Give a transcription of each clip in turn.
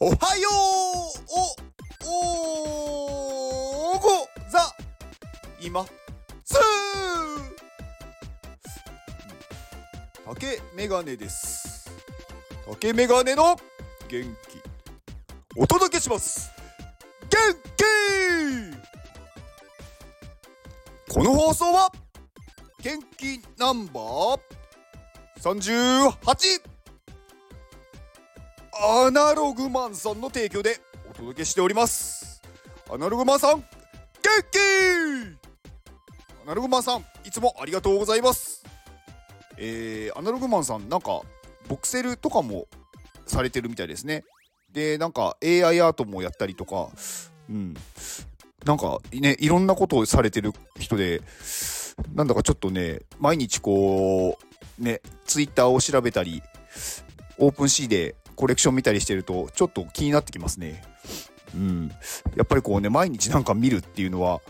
おはようおおございます竹メガネです。竹メガネの元気お届けします。元気、この放送は元気ナンバー38アナログマンさんの提供でお届けしております。アナログマンさん元気。アナログマンさんいつもありがとうございます。アナログマンさんなんかボクセルとかもされてるみたいですね。でなんか AI アートもやったりとか、なんかねいろんなことをされてる人で、なんだかちょっとね毎日こうねツイッターを調べたりオープンシーでコレクション見たりしてるとちょっと気になってきますね。やっぱりこうね毎日なんか見るっていうのは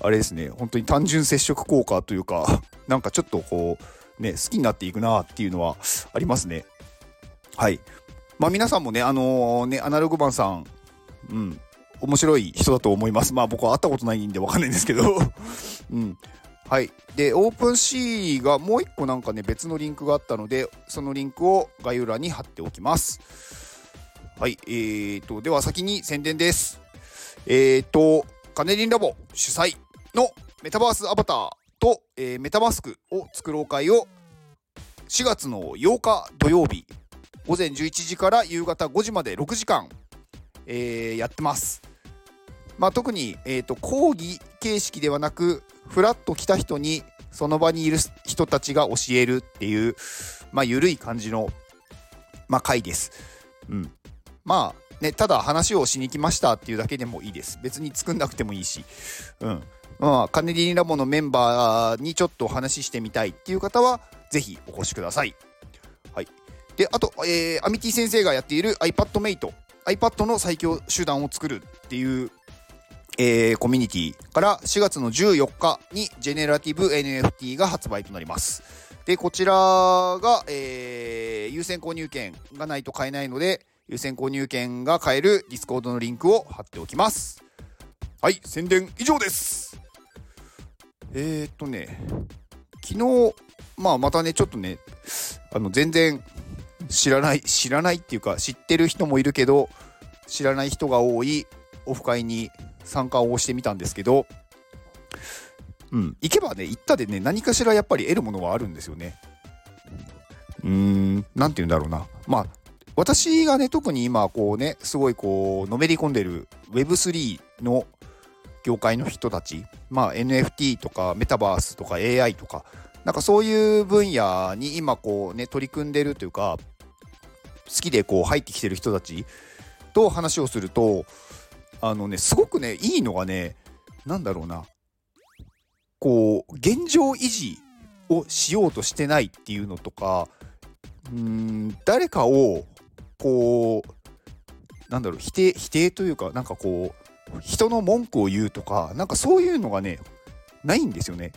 あれですね、本当に単純接触効果というか、なんかちょっとこうね好きになっていくなっていうのはありますね。はい、まあ皆さんもねアナログマンさん面白い人だと思います。まあ僕は会ったことないんでわかんないんですけど、はい。でオープンシーがもう一個なんかね別のリンクがあったので、そのリンクを概要欄に貼っておきます。はい、では先に宣伝です。カネリンラボ主催のメタバースアバターと、メタマスクを作ろう会を4月の8日土曜日午前11時から夕方5時まで6時間、やってます。まあ、特に、講義形式ではなくフラッと来た人にその場にいる人たちが教えるっていう、まあ、緩い感じの、会です。まあね、ただ話をしに来ましたっていうだけでもいいです。別に作んなくてもいいし、カネリンラボのメンバーにちょっと話してみたいっていう方はぜひお越しください。はい、であと、アミティ先生がやっている iPad の最強手段を作るっていうコミュニティから4月の14日にジェネラティブ NFT が発売となります。でこちらが、優先購入券がないと買えないので、優先購入券が買えるディスコードのリンクを貼っておきます。はい、宣伝以上です。昨日またねちょっとね全然知らないっていうか、知ってる人もいるけど知らない人が多いオフ会に参加をしてみたんですけど、行けばね行ったでね何かしらやっぱり得るものはあるんですよね。なんて言うんだろうな、私がね特に今こうねすごいこうのめり込んでる Web3 の業界の人たち、NFT とかメタバースとか AI とかなんかそういう分野に今こうね取り組んでるというか好きでこう入ってきてる人たちと話をするとすごくねいいのがね、なんだろうな、こう現状維持をしようとしてないっていうのとか、誰かをこうなんだろう否定というか、なんかこう人の文句を言うとか、なんかそういうのがねないんですよね。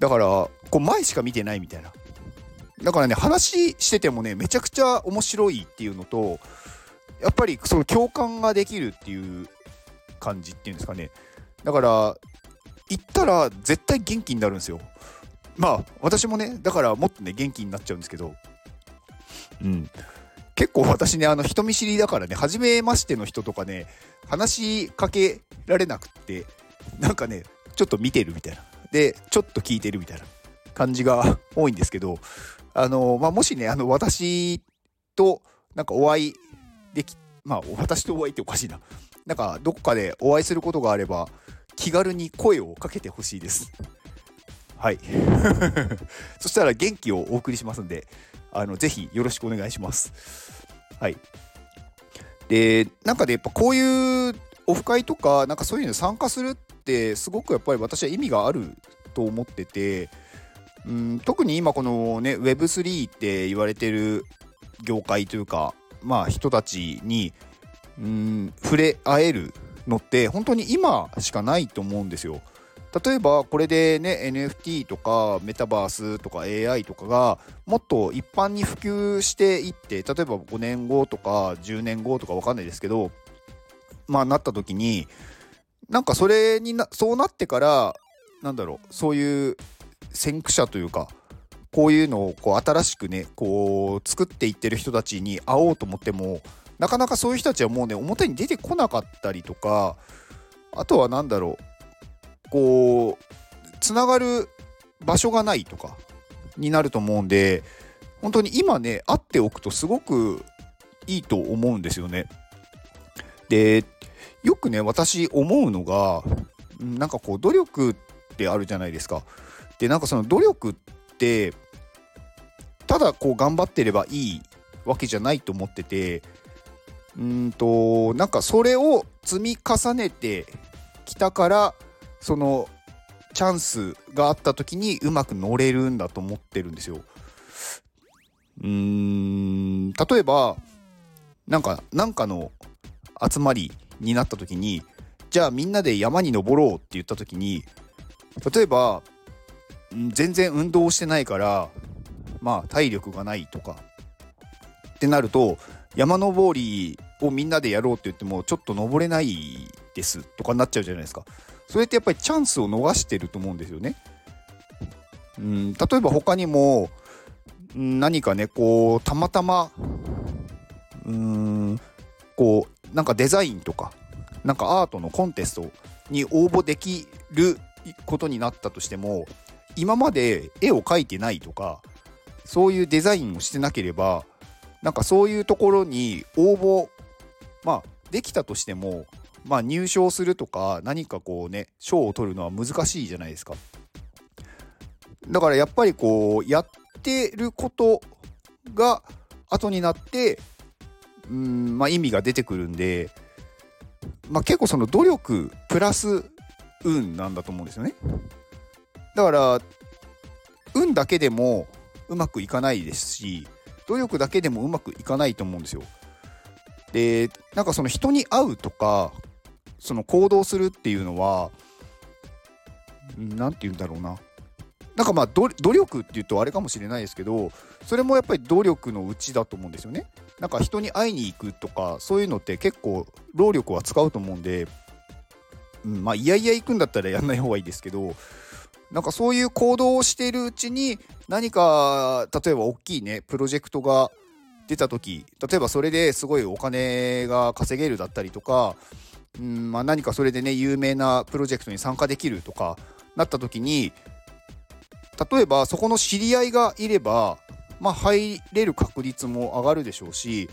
だからこう前しか見てないみたいな。だからね話しててもねめちゃくちゃ面白いっていうのと、やっぱりその共感ができるっていう感じっていうんですかね。だから行ったら絶対元気になるんですよ。私もねだからもっとね元気になっちゃうんですけど、結構私ね人見知りだからね初めましての人とかね話しかけられなくって、なんかねちょっと見てるみたいな、でちょっと聞いてるみたいな感じが多いんですけど、もしね私となんかお会いでき、私とお会いっておかしいな、なんかどこかでお会いすることがあれば気軽に声をかけてほしいです。はいそしたら元気をお送りしますんで、ぜひよろしくお願いします。はい、でなんかでやっぱこういうオフ会とかなんかそういうのに参加するってすごくやっぱり私は意味があると思ってて、特に今このね Web3 って言われてる業界というか人たちに触れ合えるのって本当に今しかないと思うんですよ。例えばこれでね NFT とかメタバースとか AI とかがもっと一般に普及していって、例えば5年後とか10年後とか分かんないですけど、まあなった時になんかそうなってから、なんだろう、そういう先駆者というか、こういうのをこう新しくねこう作っていってる人たちに会おうと思っても、なかなかそういう人たちはもうね表に出てこなかったりとか、あとはなんだろう、こうつながる場所がないとかになると思うんで、本当に今ね会っておくとすごくいいと思うんですよね。でよくね私思うのが、なんかこう努力ってあるじゃないですか。でなんかその努力ってただこう頑張ってればいいわけじゃないと思ってて、なんかそれを積み重ねてきたから、そのチャンスがあった時にうまく乗れるんだと思ってるんですよ。例えばなんかの集まりになった時に、じゃあみんなで山に登ろうって言った時に、例えば全然運動してないから、まあ体力がないとかってなると、山登りをみんなでやろうって言ってもちょっと登れないですとかになっちゃうじゃないですか。それってやっぱりチャンスを逃してると思うんですよね。例えば他にも何かねこうたまたまこうなんかデザインとかなんかアートのコンテストに応募できることになったとしても、今まで絵を描いてないとかそういうデザインをしてなければ、なんかそういうところに応募、まあ、できたとしても、まあ、入賞するとか何かこうね賞を取るのは難しいじゃないですか。だからやっぱりこうやってることが後になってまあ意味が出てくるんで、まあ、結構その努力プラス運なんだと思うんですよね。だから運だけでもうまくいかないですし、努力だけでもうまくいかないと思うんですよ。で、なんかその人に会うとか、その行動するっていうのは、なんて言うんだろうな。なんかまあ努力っていうとあれかもしれないですけど、それもやっぱり努力のうちだと思うんですよね。なんか人に会いに行くとか、そういうのって結構労力は使うと思うんで、まあいやいや行くんだったらやんない方がいいですけど、なんかそういう行動をしているうちに何か、例えば大きいねプロジェクトが出た時、例えばそれですごいお金が稼げるだったりとか、まあ何かそれでね有名なプロジェクトに参加できるとかなった時に、例えばそこの知り合いがいれば、まあ入れる確率も上がるでしょうし、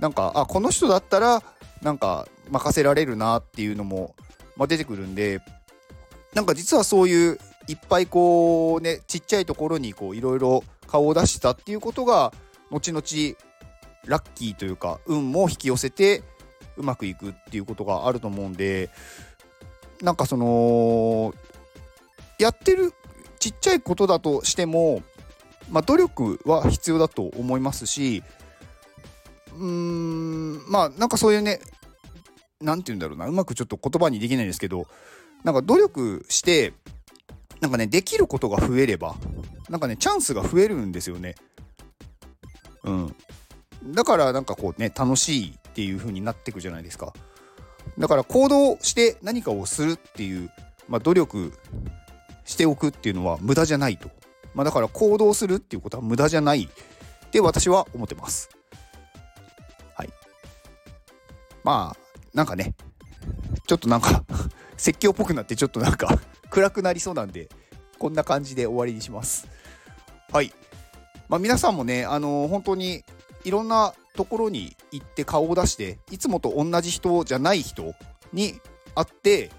なんかあこの人だったらなんか任せられるなっていうのも、まあ、出てくるんで、なんか実はそういういっぱいこうねちっちゃいところにこういろいろ顔を出したっていうことが後々ラッキーというか運も引き寄せてうまくいくっていうことがあると思うんで、なんかそのやってるちっちゃいことだとしても、まあ努力は必要だと思いますし、まあなんかそういうね、なんて言うんだろうな、うまくちょっと言葉にできないんですけど、なんか努力してなんかねできることが増えれば、なんかねチャンスが増えるんですよね。だからなんかこうね楽しいっていう風になってくじゃないですか。だから行動して何かをするっていう、まあ、努力しておくっていうのは無駄じゃないと、まあ、だから行動するっていうことは無駄じゃないって私は思ってます。はい。まあなんかねちょっとなんか説教っぽくなってちょっとなんか暗くなりそうなんで、こんな感じで終わりにします。はい。まあ皆さんもね本当にいろんなところに行って顔を出して、いつもと同じ人じゃない人に会って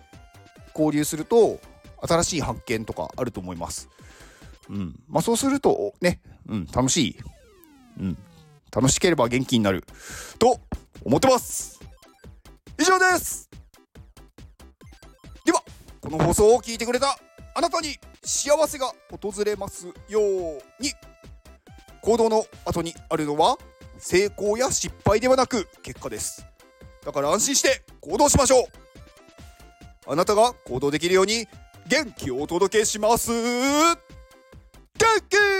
交流すると新しい発見とかあると思います。まあそうするとね、楽しい、楽しければ元気になると思ってます。以上です。ではこの放送を聞いてくれたあなたに幸せが訪れますように。行動の後にあるのは成功や失敗ではなく結果です。だから安心して行動しましょう。あなたが行動できるように元気をお届けします。元気。